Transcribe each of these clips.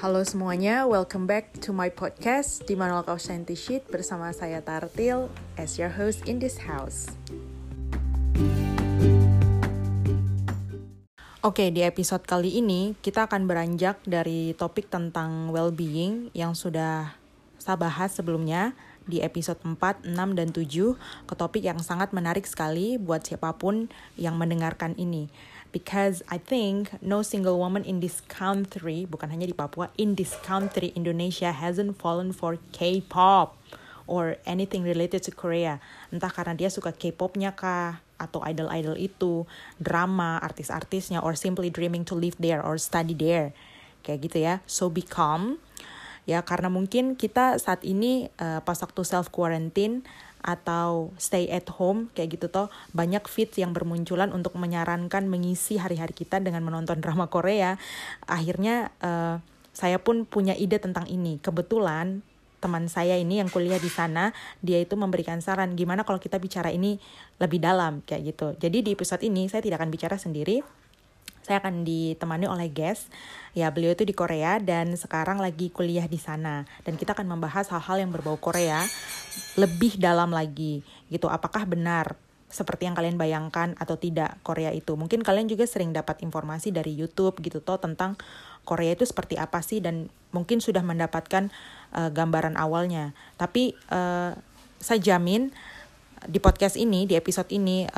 Halo semuanya, welcome back to my podcast di Manual Kau Shanty Sheet bersama saya Tartil as your host in this house. Oke, di episode kali ini kita akan beranjak dari topik tentang well-being yang sudah saya bahas sebelumnya di episode 4, 6, dan 7 ke topik yang sangat menarik sekali buat siapapun yang mendengarkan ini. Because I think no single woman in this country, bukan hanya di Papua, in this country, Indonesia hasn't fallen for K-pop or anything related to Korea. Entah karena dia suka K-popnya kah, atau idol-idol itu, drama, artis-artisnya, or simply dreaming to live there or study there. Kayak gitu ya. So be calm. Ya, karena mungkin kita saat ini pas waktu self-quarantine, atau stay at home kayak gitu toh, banyak feeds yang bermunculan untuk menyarankan mengisi hari-hari kita dengan menonton drama Korea. Akhirnya saya pun punya ide tentang ini. Kebetulan teman saya ini yang kuliah di sana, dia itu memberikan saran gimana kalau kita bicara ini lebih dalam kayak gitu. Jadi di episode ini saya tidak akan bicara sendiri. Saya akan ditemani oleh guest, ya beliau itu di Korea dan sekarang lagi kuliah di sana. Dan kita akan membahas hal-hal yang berbau Korea lebih dalam lagi gitu. Apakah benar seperti yang kalian bayangkan atau tidak Korea itu? Mungkin kalian juga sering dapat informasi dari YouTube gitu toh tentang Korea itu seperti apa sih, dan mungkin sudah mendapatkan gambaran awalnya. Tapi saya jamin di podcast ini, di episode ini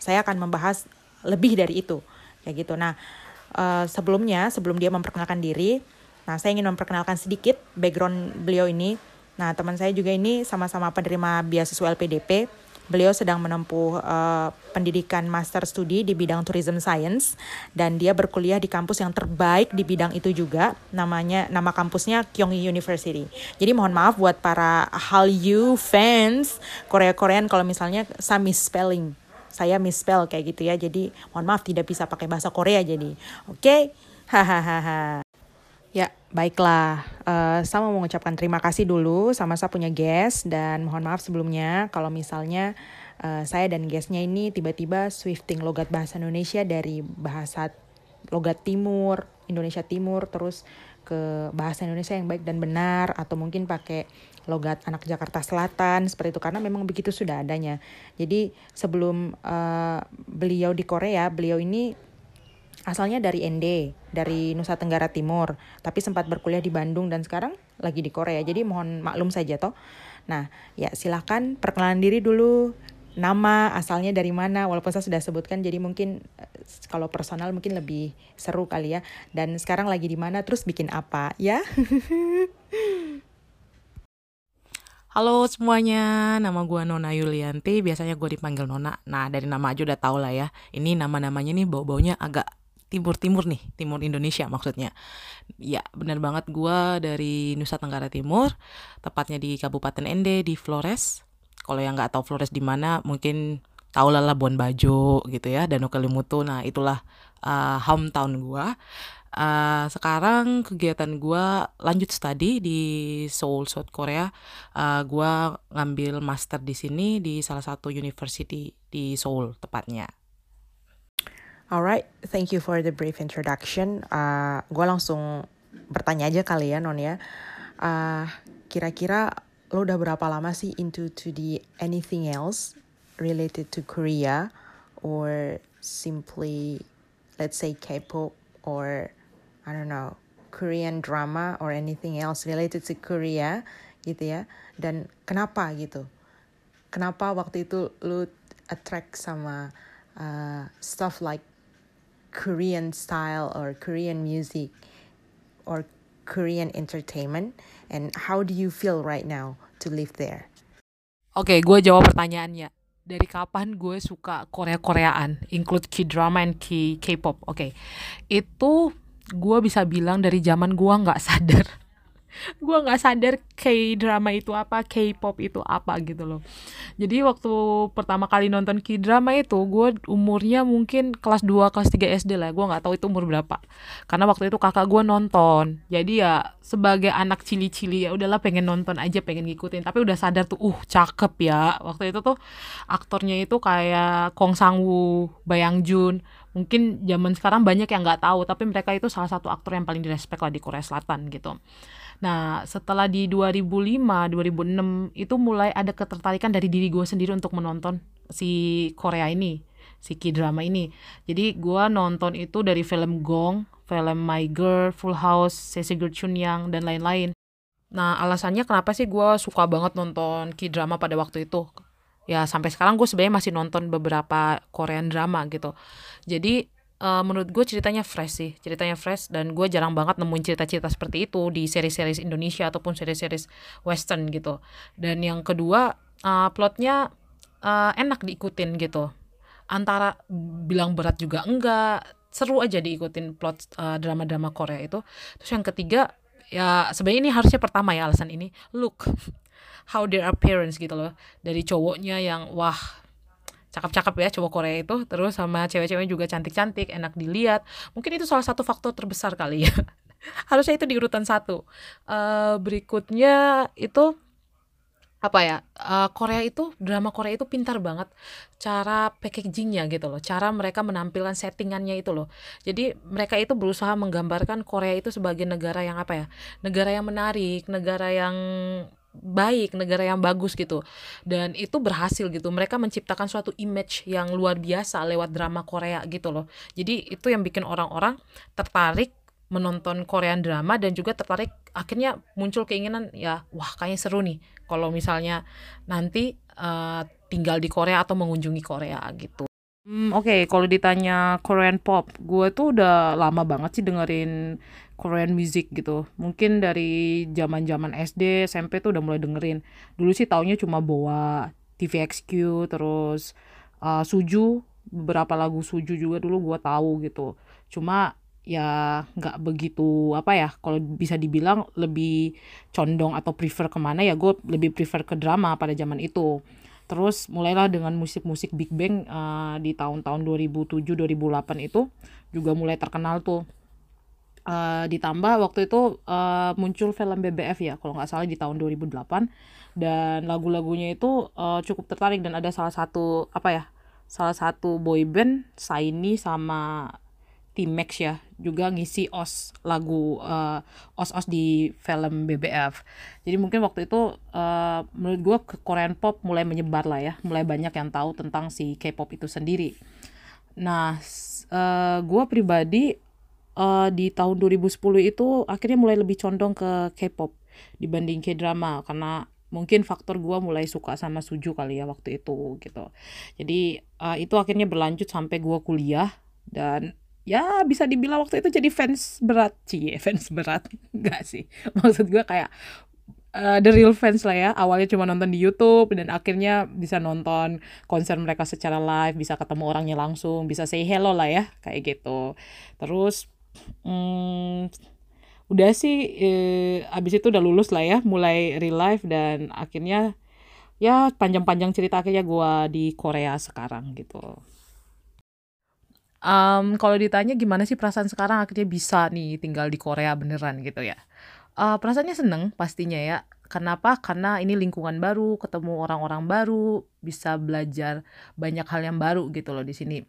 saya akan membahas lebih dari itu. Kayak gitu. Nah, sebelum dia memperkenalkan diri, nah saya ingin memperkenalkan sedikit background beliau ini. Nah, teman saya juga ini sama-sama penerima beasiswa LPDP. Beliau sedang menempuh pendidikan master studi di bidang tourism science, dan dia berkuliah di kampus yang terbaik di bidang itu juga. Nama kampusnya Kyunghee University. Jadi mohon maaf buat para Hallyu fans Korea-Korean kalau misalnya saya misspelling. Saya misspell kayak gitu ya. Jadi mohon maaf tidak bisa pakai bahasa Korea jadi. Oke? Hahaha. Ya, baiklah. Saya mau mengucapkan terima kasih dulu sama saya punya guest. Dan mohon maaf sebelumnya kalau misalnya saya dan guestnya ini tiba-tiba swifting logat bahasa Indonesia dari bahasa logat timur, Indonesia Timur, terus ke bahasa Indonesia yang baik dan benar, atau mungkin pakai logat anak Jakarta Selatan seperti itu, karena memang begitu sudah adanya. Jadi sebelum beliau di Korea, beliau ini asalnya dari Ende, dari Nusa Tenggara Timur, tapi sempat berkuliah di Bandung dan sekarang lagi di Korea. Jadi mohon maklum saja toh. Nah, ya silakan perkenalan diri dulu. Nama asalnya dari mana, walaupun saya sudah sebutkan, jadi mungkin kalau personal mungkin lebih seru kali ya. Dan sekarang lagi di mana, terus bikin apa ya? Halo semuanya, nama gue Nona Yulianti, biasanya gue dipanggil Nona. Nah, dari nama aja udah tau lah ya, ini nama-namanya nih bau-baunya agak timur-timur nih, timur Indonesia maksudnya. Ya benar banget, gue dari Nusa Tenggara Timur, tepatnya di Kabupaten Ende, di Flores. Kalau yang nggak tahu Flores di mana, mungkin tahu lah Labuan Bajo gitu ya, Danau Kelimutu. Nah itulah hometown gue. Sekarang kegiatan gue lanjut studi di Seoul, South Korea. Gue ngambil master di sini di salah satu university di Seoul tepatnya. Alright, thank you for the brief introduction. Gue langsung bertanya aja kali ya Non ya. Kira-kira lo udah berapa lama sih into to the anything else related to Korea or simply let's say K-pop or I don't know Korean drama or anything else related to Korea gitu ya, dan kenapa gitu, kenapa waktu itu lo attract sama stuff like Korean style or Korean music or Korean entertainment, and how do you feel right now to live there? Oke, gue jawab pertanyaannya. Dari kapan gue suka Korea-Koreaan, include K-drama and K-pop. Oke, itu gue bisa bilang dari zaman gue nggak sadar. gue nggak sadar K-drama itu apa, K-pop itu apa gitu loh. Jadi waktu pertama kali nonton K-drama itu gue umurnya mungkin kelas 2, kelas 3 SD lah, gue nggak tahu itu umur berapa. Karena waktu itu kakak gue nonton, jadi ya sebagai anak cili-cili ya udahlah pengen nonton aja, pengen ngikutin. Tapi udah sadar tuh, cakep ya. Waktu itu tuh aktornya itu kayak Kong Sang Woo, Bae Yong Joon. Mungkin zaman sekarang banyak yang nggak tahu, tapi mereka itu salah satu aktor yang paling direspek lah di Korea Selatan gitu. Nah, setelah di 2005-2006 itu mulai ada ketertarikan dari diri gue sendiri untuk menonton si Korea ini, si K-drama ini. Jadi gue nonton itu dari film Gong, film My Girl, Full House, Sesegir Chunyang, dan lain-lain. Nah, alasannya kenapa sih gue suka banget nonton K-drama pada waktu itu? Ya sampai sekarang gue sebenarnya masih nonton beberapa Korean drama gitu. Jadi menurut gue ceritanya fresh sih. Ceritanya fresh dan gue jarang banget nemuin cerita-cerita seperti itu di seri-seri Indonesia ataupun seri-seri Western gitu. Dan yang kedua plotnya enak diikutin gitu. Antara bilang berat juga enggak, seru aja diikutin plot drama-drama Korea itu. Terus yang ketiga ya sebenarnya ini harusnya pertama ya alasan ini, look. How their appearance gitu loh. Dari cowoknya yang wah cakep-cakep ya cowok Korea itu, terus sama cewek-ceweknya juga cantik-cantik, enak dilihat. Mungkin itu salah satu faktor terbesar kali ya. Harusnya itu di urutan 1. Berikutnya itu apa ya, Korea itu, drama Korea itu pintar banget cara packagingnya gitu loh, cara mereka menampilkan settingannya itu loh. Jadi mereka itu berusaha menggambarkan Korea itu sebagai negara yang apa ya, negara yang menarik, negara yang baik, negara yang bagus gitu. Dan itu berhasil gitu. Mereka menciptakan suatu image yang luar biasa lewat drama Korea gitu loh. Jadi itu yang bikin orang-orang tertarik menonton Korean drama dan juga tertarik, akhirnya muncul keinginan ya, wah kayaknya seru nih kalau misalnya nanti tinggal di Korea atau mengunjungi Korea gitu. Oke, kalau ditanya Korean pop, gue tuh udah lama banget sih dengerin Korean music gitu. Mungkin dari zaman-zaman SD, SMP tuh udah mulai dengerin. Dulu sih taunya cuma BoA, TVXQ, terus Suju, beberapa lagu Suju juga dulu gue tahu gitu. Cuma ya nggak begitu apa ya, kalau bisa dibilang lebih condong atau prefer kemana ya, gue lebih prefer ke drama pada zaman itu. Terus mulailah dengan musik-musik Big Bang di tahun-tahun 2007-2008 itu juga mulai terkenal tuh. Ditambah waktu itu muncul film BBF ya kalau nggak salah di tahun 2008, dan lagu-lagunya itu cukup tertarik. Dan ada salah satu apa ya, salah satu boyband Saini sama T-Max ya juga ngisi OST lagu OST di film BBF. Jadi mungkin waktu itu menurut gue ke Korean pop mulai menyebar lah ya, mulai banyak yang tahu tentang si K-pop itu sendiri. Nah, gue pribadi di tahun 2010 itu akhirnya mulai lebih condong ke K-pop dibanding K-drama karena mungkin faktor gue mulai suka sama Suju kali ya waktu itu gitu. Jadi itu akhirnya berlanjut sampai gue kuliah dan ya bisa dibilang waktu itu jadi fans berat. Fans berat enggak sih, maksud gue kayak the real fans lah ya. Awalnya cuma nonton di YouTube dan akhirnya bisa nonton konser mereka secara live, bisa ketemu orangnya langsung, bisa say hello lah ya, kayak gitu. Terus udah sih abis itu udah lulus lah ya, mulai real life dan akhirnya ya panjang-panjang cerita akhirnya gue di Korea sekarang gitu. Kalau ditanya gimana sih perasaan sekarang akhirnya bisa nih tinggal di Korea beneran gitu ya, perasaannya seneng pastinya ya. Kenapa? Karena ini lingkungan baru, ketemu orang-orang baru, bisa belajar banyak hal yang baru gitu loh di sini.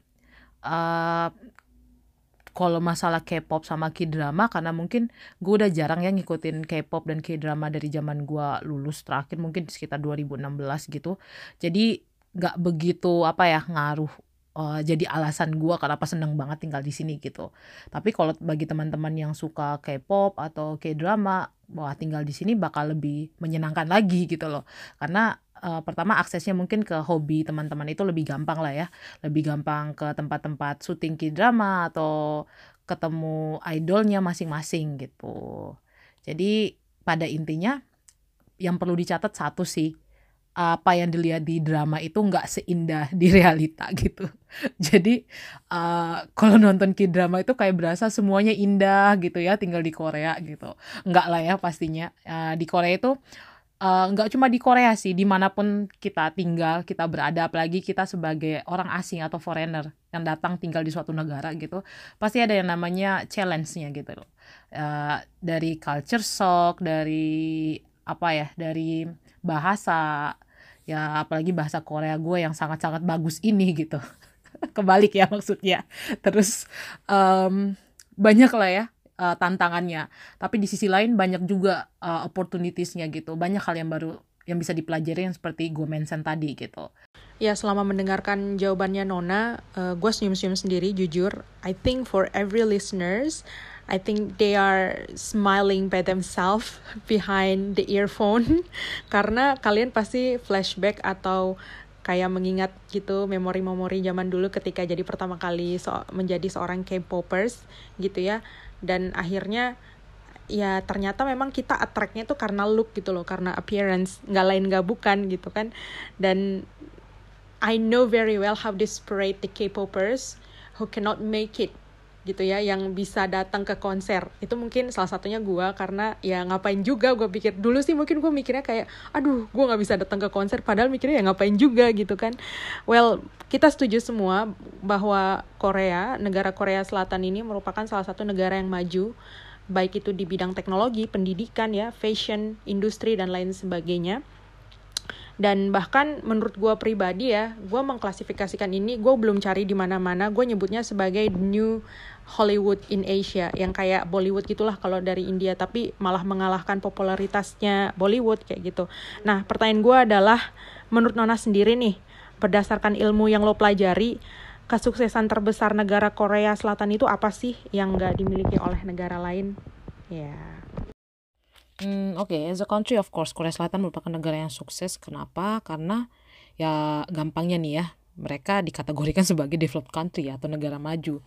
Kalau masalah K-pop sama K-drama, karena mungkin gue udah jarang ya ngikutin K-pop dan K-drama dari zaman gue lulus terakhir mungkin sekitar 2016 gitu. Jadi gak begitu apa ya ngaruh. Jadi alasan gue kenapa seneng banget tinggal di sini gitu. Tapi kalau bagi teman-teman yang suka K-pop atau K-drama, wah tinggal di sini bakal lebih menyenangkan lagi gitu loh. Karena pertama aksesnya mungkin ke hobi teman-teman itu lebih gampang lah ya. Lebih gampang ke tempat-tempat syuting K-drama atau ketemu idolnya masing-masing gitu. Jadi pada intinya yang perlu dicatat satu sih, apa yang dilihat di drama itu nggak seindah di realita gitu. Jadi kalau nonton K-drama itu kayak berasa semuanya indah gitu ya, tinggal di Korea gitu. Nggak lah ya pastinya. Di Korea itu nggak cuma di Korea sih, dimanapun kita tinggal, kita berada, apalagi kita sebagai orang asing atau foreigner yang datang tinggal di suatu negara gitu, pasti ada yang namanya challenge-nya gitu loh. Dari culture shock, dari apa ya, dari bahasa, ya apalagi bahasa Korea gue yang sangat-sangat bagus ini gitu. Kebalik ya maksudnya. Terus banyak lah ya tantangannya, tapi di sisi lain banyak juga opportunities-nya gitu. Banyak hal yang baru yang bisa dipelajari yang seperti gue mention tadi gitu. Ya, selama mendengarkan jawabannya Nona, gue senyum-senyum sendiri jujur. I think for every listeners, I think they are smiling by themselves behind the earphone karena kalian pasti flashback atau kayak mengingat gitu memori-memori zaman dulu ketika jadi pertama kali menjadi seorang K-popers gitu ya, dan akhirnya ya ternyata memang kita attract-nya tuh karena look gitu loh, karena appearance, nggak lain nggak bukan gitu kan. Dan I know very well how desperate the K-popers who cannot make it gitu ya, yang bisa datang ke konser itu mungkin salah satunya gue, karena ya ngapain juga gue pikir dulu sih, mungkin gue mikirnya kayak aduh gue nggak bisa datang ke konser, padahal mikirnya ya ngapain juga gitu kan. Well, kita setuju semua bahwa Korea, negara Korea Selatan ini merupakan salah satu negara yang maju, baik itu di bidang teknologi, pendidikan ya, fashion, industri dan lain sebagainya. Dan bahkan menurut gue pribadi ya, gue mengklasifikasikan ini, gue belum cari di mana-mana, gue nyebutnya sebagai New Hollywood in Asia, yang kayak Bollywood gitulah kalau dari India, tapi malah mengalahkan popularitasnya Bollywood kayak gitu. Nah, pertanyaan gue adalah, menurut Nona sendiri nih, berdasarkan ilmu yang lo pelajari, kesuksesan terbesar negara Korea Selatan itu apa sih yang nggak dimiliki oleh negara lain? Ya. Oke, as a country of course Korea Selatan merupakan negara yang sukses. Kenapa? Karena ya gampangnya nih ya, mereka dikategorikan sebagai developed country ya, atau negara maju.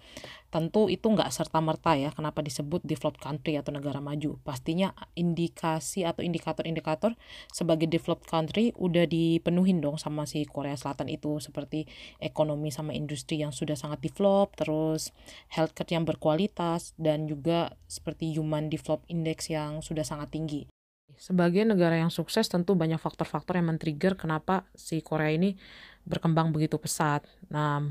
Tentu itu nggak serta-merta ya kenapa disebut developed country atau negara maju. Pastinya indikasi atau indikator-indikator sebagai developed country udah dipenuhin dong sama si Korea Selatan itu, seperti ekonomi sama industri yang sudah sangat develop, terus healthcare yang berkualitas, dan juga seperti human development index yang sudah sangat tinggi. Sebagai negara yang sukses tentu banyak faktor-faktor yang men-trigger kenapa si Korea ini berkembang begitu pesat. Nah,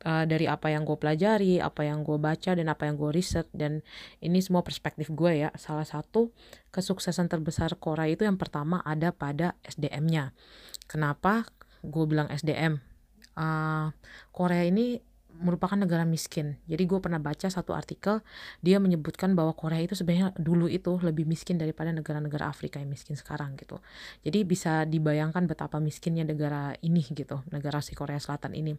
dari apa yang gue pelajari, apa yang gue baca, dan apa yang gue riset, dan ini semua perspektif gue ya, salah satu kesuksesan terbesar Korea itu yang pertama ada pada SDM-nya. Kenapa gue bilang SDM? Korea ini merupakan negara miskin. Jadi gue pernah baca satu artikel, dia menyebutkan bahwa Korea itu sebenarnya dulu itu lebih miskin daripada negara-negara Afrika yang miskin sekarang gitu. Jadi bisa dibayangkan betapa miskinnya negara ini gitu, negara si Korea Selatan ini.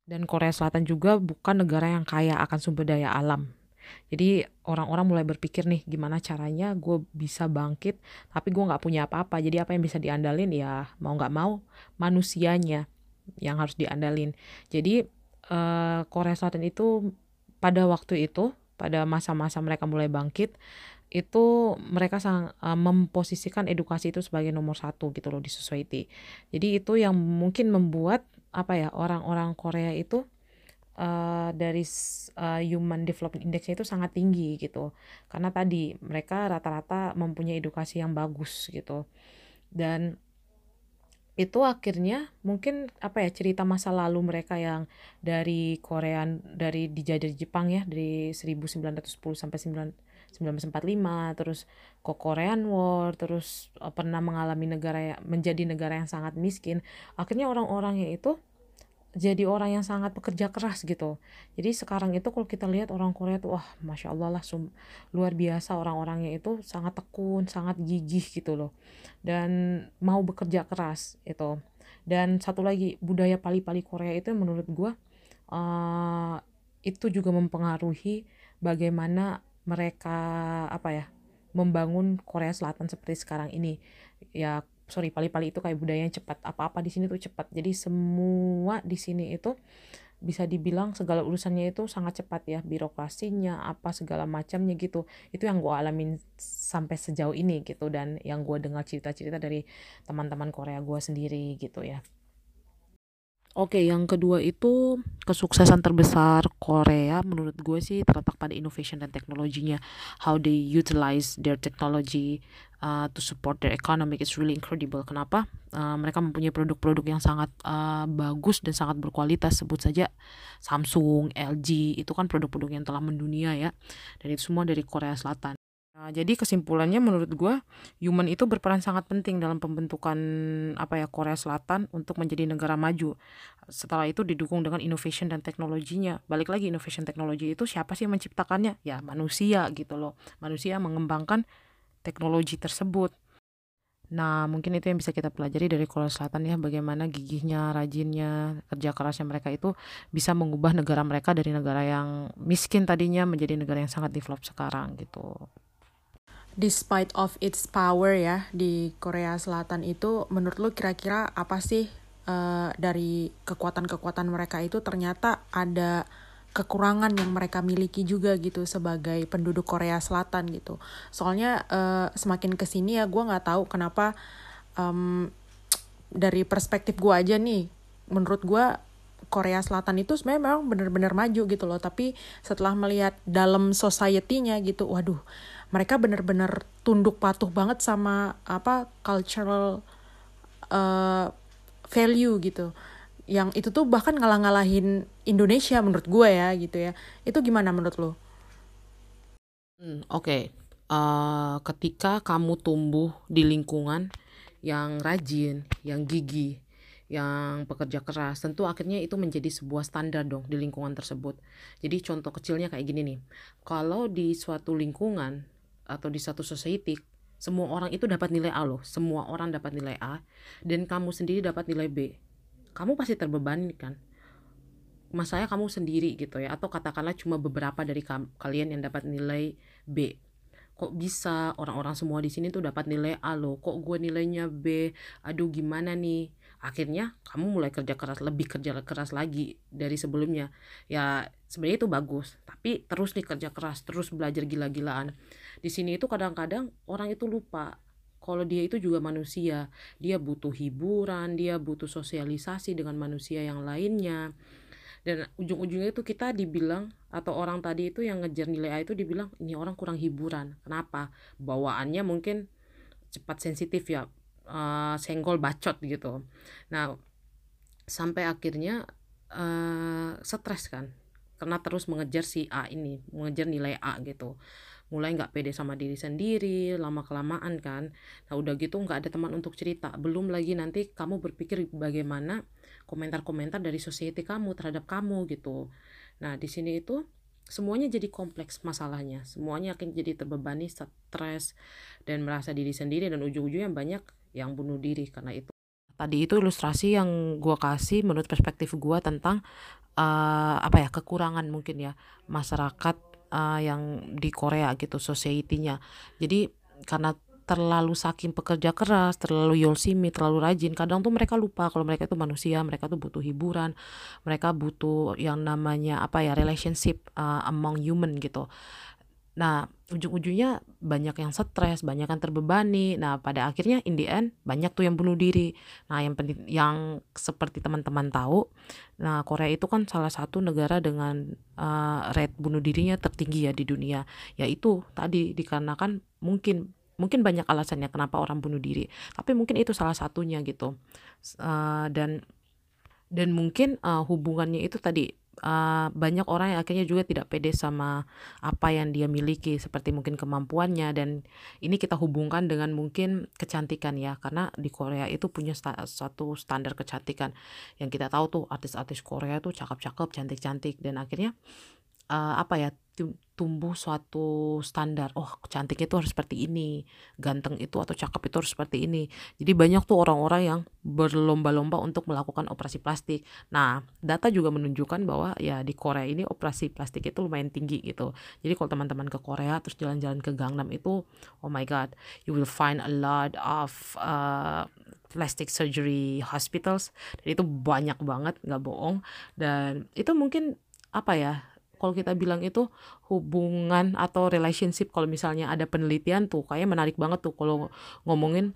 Dan Korea Selatan juga bukan negara yang kaya akan sumber daya alam. Jadi orang-orang mulai berpikir nih, gimana caranya gue bisa bangkit tapi gue gak punya apa-apa. Jadi apa yang bisa diandalin ya mau gak mau manusianya yang harus diandalin. Jadi Korea Selatan itu pada waktu itu, pada masa-masa mereka mulai bangkit, itu mereka memposisikan edukasi itu sebagai nomor satu gitu loh di society. Jadi itu yang mungkin membuat apa ya, orang-orang Korea itu dari human development index-nya itu sangat tinggi gitu. Karena tadi mereka rata-rata mempunyai edukasi yang bagus gitu. Dan itu akhirnya mungkin apa ya, cerita masa lalu mereka yang dari Korea, dari dijajah Jepang ya, dari 1910 sampai 1945, terus ke Korean War, terus pernah mengalami menjadi negara yang sangat miskin. Akhirnya orang-orangnya itu jadi orang yang sangat pekerja keras gitu. Jadi sekarang itu kalau kita lihat orang Korea tuh wah Masya Allah lah, luar biasa orang-orangnya itu sangat tekun, sangat gigih gitu loh, dan mau bekerja keras itu. Dan satu lagi, budaya pali-pali Korea itu menurut gue itu juga mempengaruhi bagaimana mereka apa ya membangun Korea Selatan seperti sekarang ini ya. Pali-pali itu kayak budayanya cepat, apa-apa di sini tuh cepat. Jadi semua di sini itu bisa dibilang segala urusannya itu sangat cepat ya, birokrasinya apa segala macamnya gitu. Itu yang gue alamin sampai sejauh ini gitu, dan yang gue dengar cerita-cerita dari teman-teman Korea gue sendiri gitu ya. Oke, yang kedua itu kesuksesan terbesar Korea menurut gue sih terletak pada innovation dan teknologinya. How they utilize their technology to support their economy is really incredible. Kenapa? Mereka mempunyai produk-produk yang sangat bagus dan sangat berkualitas. Sebut saja Samsung, LG, itu kan produk-produk yang telah mendunia ya. Dan itu semua dari Korea Selatan. Nah, jadi kesimpulannya menurut gue, human itu berperan sangat penting dalam pembentukan Korea Selatan untuk menjadi negara maju. Setelah itu didukung dengan innovation dan teknologinya. Balik lagi, innovation teknologi itu siapa sih yang menciptakannya? Ya manusia gitu loh. Manusia mengembangkan teknologi tersebut. Nah, mungkin itu yang bisa kita pelajari dari Korea Selatan ya, bagaimana gigihnya, rajinnya, kerja kerasnya mereka itu bisa mengubah negara mereka dari negara yang miskin tadinya menjadi negara yang sangat develop sekarang gitu. Despite of its power ya, di Korea Selatan itu menurut lu kira-kira apa sih dari kekuatan-kekuatan mereka itu ternyata ada kekurangan yang mereka miliki juga gitu sebagai penduduk Korea Selatan gitu. Soalnya semakin kesini ya gue gak tahu kenapa dari perspektif gue aja nih, menurut gue Korea Selatan itu sebenarnya memang benar-benar maju gitu loh, tapi setelah melihat dalam society-nya gitu, waduh, mereka benar-benar tunduk patuh banget sama cultural value gitu. Yang itu tuh bahkan ngalah-ngalahin Indonesia menurut gue ya gitu ya. Itu gimana menurut lo? Oke. Ketika kamu tumbuh di lingkungan yang rajin, yang gigih, yang pekerja keras, tentu akhirnya itu menjadi sebuah standar dong di lingkungan tersebut. Jadi contoh kecilnya kayak gini nih, kalau di suatu lingkungan atau di suatu society semua orang itu dapat nilai A loh, semua orang dapat nilai A dan kamu sendiri dapat nilai B, kamu pasti terbebani kan, masanya kamu sendiri gitu ya, atau katakanlah cuma beberapa dari kalian yang dapat nilai B. Kok bisa orang-orang semua di sini tuh dapat nilai A loh, kok gue nilainya B, aduh gimana nih. Akhirnya kamu mulai kerja keras lagi dari sebelumnya. Ya sebenarnya itu bagus, tapi terus nih kerja keras, terus belajar gila-gilaan. Di sini itu kadang-kadang orang itu lupa kalau dia itu juga manusia. Dia butuh hiburan, dia butuh sosialisasi dengan manusia yang lainnya. Dan ujung-ujungnya itu kita dibilang, atau orang tadi itu yang ngejar nilai A itu dibilang, ini orang kurang hiburan. Kenapa? Bawaannya mungkin cepat sensitif ya, senggol bacot gitu. Nah, sampai akhirnya stres kan, karena terus mengejar si A ini, mengejar nilai A gitu. Mulai nggak pede sama diri sendiri, lama kelamaan kan. Nah udah gitu nggak ada teman untuk cerita. Belum lagi nanti kamu berpikir bagaimana komentar-komentar dari society kamu terhadap kamu gitu. Nah di sini itu semuanya jadi kompleks masalahnya, semuanya akan jadi terbebani, stres, dan merasa diri sendiri, dan ujung-ujungnya banyak yang bunuh diri karena itu. Tadi itu ilustrasi yang gue kasih menurut perspektif gue tentang kekurangan mungkin ya masyarakat yang di Korea gitu, society-nya. Jadi karena terlalu saking pekerja keras, terlalu yolsimi, terlalu rajin, kadang tuh mereka lupa kalau mereka itu manusia, mereka tuh butuh hiburan, mereka butuh yang namanya relationship among human gitu. Nah ujung-ujungnya banyak yang stres, banyak yang terbebani. Nah pada akhirnya in the end banyak tuh yang bunuh diri. Nah yang seperti teman-teman tahu, nah Korea itu kan salah satu negara dengan rate bunuh dirinya tertinggi ya di dunia. Yaitu tadi dikarenakan mungkin banyak alasannya kenapa orang bunuh diri, tapi mungkin itu salah satunya gitu. Dan mungkin hubungannya itu tadi, banyak orang yang akhirnya juga tidak pede sama apa yang dia miliki, seperti mungkin kemampuannya, dan ini kita hubungkan dengan mungkin kecantikan ya, karena di Korea itu punya satu standar kecantikan yang kita tahu tuh artis-artis Korea tuh cakep-cakep, cantik-cantik, dan akhirnya tumbuh suatu standar, oh cantik itu harus seperti ini, ganteng itu atau cakep itu harus seperti ini. Jadi banyak tuh orang-orang yang berlomba-lomba untuk melakukan operasi plastik. Nah data juga menunjukkan bahwa ya di Korea ini operasi plastik itu lumayan tinggi gitu. Jadi kalau teman-teman ke Korea terus jalan-jalan ke Gangnam itu, oh my god, you will find a lot of plastic surgery hospitals, dan itu banyak banget, nggak bohong. Dan itu mungkin apa ya, kalau kita bilang itu hubungan atau relationship, kalau misalnya ada penelitian tuh kayaknya menarik banget tuh kalau ngomongin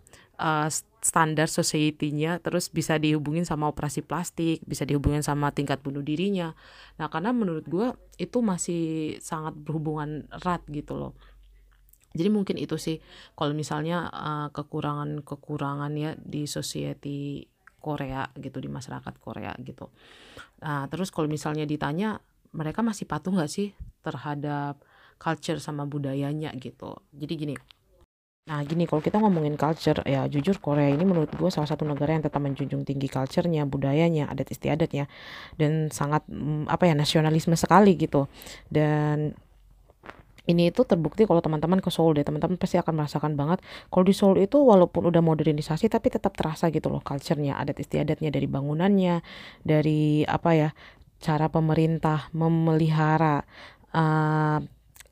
standar society-nya, terus bisa dihubungin sama operasi plastik, bisa dihubungin sama tingkat bunuh dirinya. Nah, karena menurut gue itu masih sangat berhubungan erat gitu loh. Jadi mungkin itu sih kalau misalnya kekurangan-kekurangannya di society Korea gitu, di masyarakat Korea gitu. Nah, terus kalau misalnya ditanya mereka masih patuh nggak sih terhadap culture sama budayanya gitu. Jadi gini, nah gini, kalau kita ngomongin culture, ya jujur Korea ini menurut gue salah satu negara yang tetap menjunjung tinggi culture-nya, budayanya, adat istiadatnya, dan sangat apa ya, nasionalisme sekali gitu. Dan ini itu terbukti kalau teman-teman ke Seoul deh, teman-teman pasti akan merasakan banget kalau di Seoul itu walaupun udah modernisasi tapi tetap terasa gitu loh culture-nya, adat istiadatnya, dari bangunannya, dari apa ya, cara pemerintah memelihara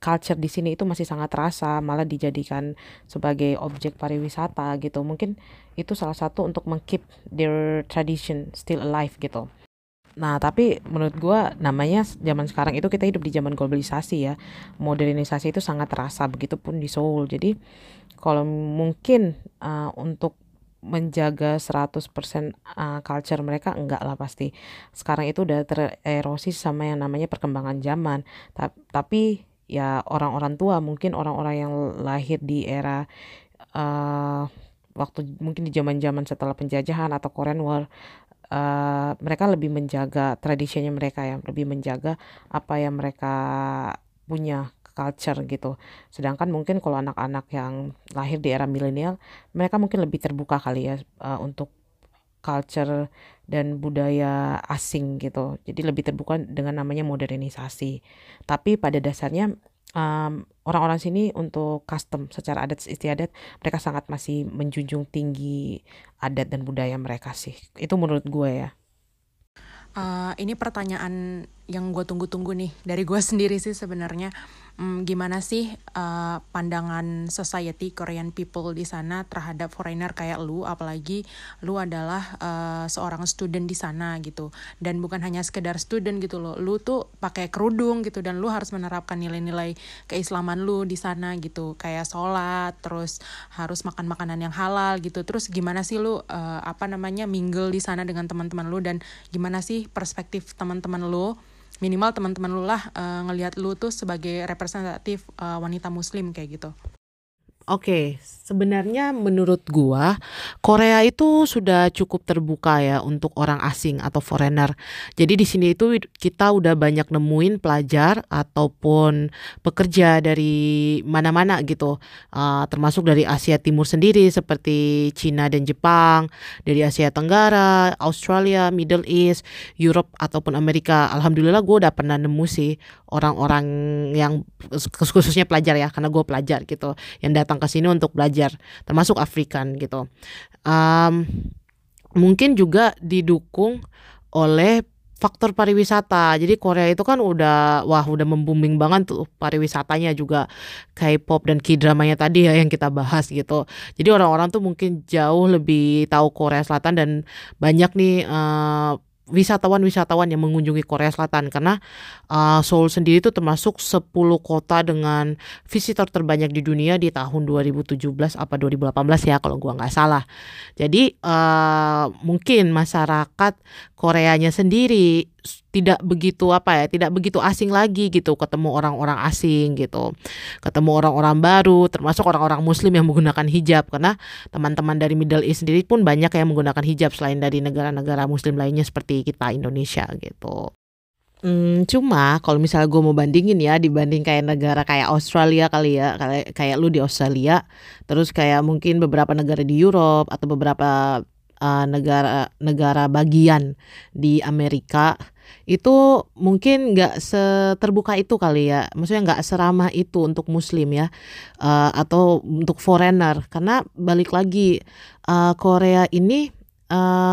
culture di sini itu masih sangat terasa, malah dijadikan sebagai objek pariwisata gitu. Mungkin itu salah satu untuk meng-keep their tradition still alive gitu. Nah, tapi menurut gue namanya zaman sekarang itu kita hidup di zaman globalisasi ya. Modernisasi itu sangat terasa, begitu pun di Seoul. Jadi kalau mungkin untuk menjaga 100% culture mereka enggak lah pasti. Sekarang itu udah tererosi sama yang namanya perkembangan zaman. Tapi ya orang-orang tua, mungkin orang-orang yang lahir di era waktu mungkin di zaman-zaman setelah penjajahan atau Korean War, mereka lebih menjaga tradisinya mereka ya, lebih menjaga apa yang mereka punya, culture gitu. Sedangkan mungkin kalau anak-anak yang lahir di era milenial, mereka mungkin lebih terbuka kali ya untuk culture dan budaya asing gitu. Jadi lebih terbuka dengan namanya modernisasi. Tapi pada dasarnya orang-orang sini untuk custom secara adat istiadat, mereka sangat masih menjunjung tinggi adat dan budaya mereka sih. Itu menurut gue ya. Ini pertanyaan yang gue tunggu-tunggu nih dari gue sendiri sih sebenarnya. Gimana sih pandangan society Korean people di sana terhadap foreigner kayak lu, apalagi lu adalah seorang student di sana gitu, dan bukan hanya sekedar student gitu loh, lu tuh pakai kerudung gitu dan lu harus menerapkan nilai-nilai keislaman lu di sana gitu, kayak sholat, terus harus makan makanan yang halal gitu. Terus gimana sih lu mingle di sana dengan teman-teman lu, dan gimana sih perspektif teman-teman lu, minimal teman-teman lu lah, ngelihat lu tuh sebagai representatif wanita muslim kayak gitu. Oke, sebenarnya menurut gua Korea itu sudah cukup terbuka ya untuk orang asing atau foreigner. Jadi di sini itu kita udah banyak nemuin pelajar ataupun pekerja dari mana-mana gitu, termasuk dari Asia Timur sendiri seperti Cina dan Jepang, dari Asia Tenggara, Australia, Middle East, Europe ataupun Amerika. Alhamdulillah gua udah pernah nemu sih orang-orang yang khususnya pelajar ya, karena gua pelajar gitu, yang datang ke sini untuk belajar, termasuk Afrikan gitu. Mungkin juga didukung oleh faktor pariwisata. Jadi Korea itu kan udah membooming banget tuh pariwisatanya, juga K-pop dan K-dramanya tadi ya yang kita bahas gitu. Jadi orang-orang tuh mungkin jauh lebih tahu Korea Selatan, dan banyak nih wisatawan-wisatawan yang mengunjungi Korea Selatan, karena Seoul sendiri itu termasuk 10 kota dengan visitor terbanyak di dunia di tahun 2017 apa 2018 ya kalau gua nggak salah. Jadi mungkin masyarakat Koreanya sendiri tidak begitu asing lagi gitu, ketemu orang-orang asing gitu, ketemu orang-orang baru, termasuk orang-orang muslim yang menggunakan hijab, karena teman-teman dari Middle East sendiri pun banyak yang menggunakan hijab selain dari negara-negara muslim lainnya seperti kita Indonesia gitu. Cuma kalau misalnya gue mau bandingin ya, dibanding kayak negara kayak Australia kali ya, kayak lu di Australia, terus kayak mungkin beberapa negara di Europe atau beberapa negara bagian di Amerika, itu mungkin nggak seterbuka itu kali ya, maksudnya nggak seramah itu untuk muslim ya, atau untuk foreigner, karena balik lagi Korea ini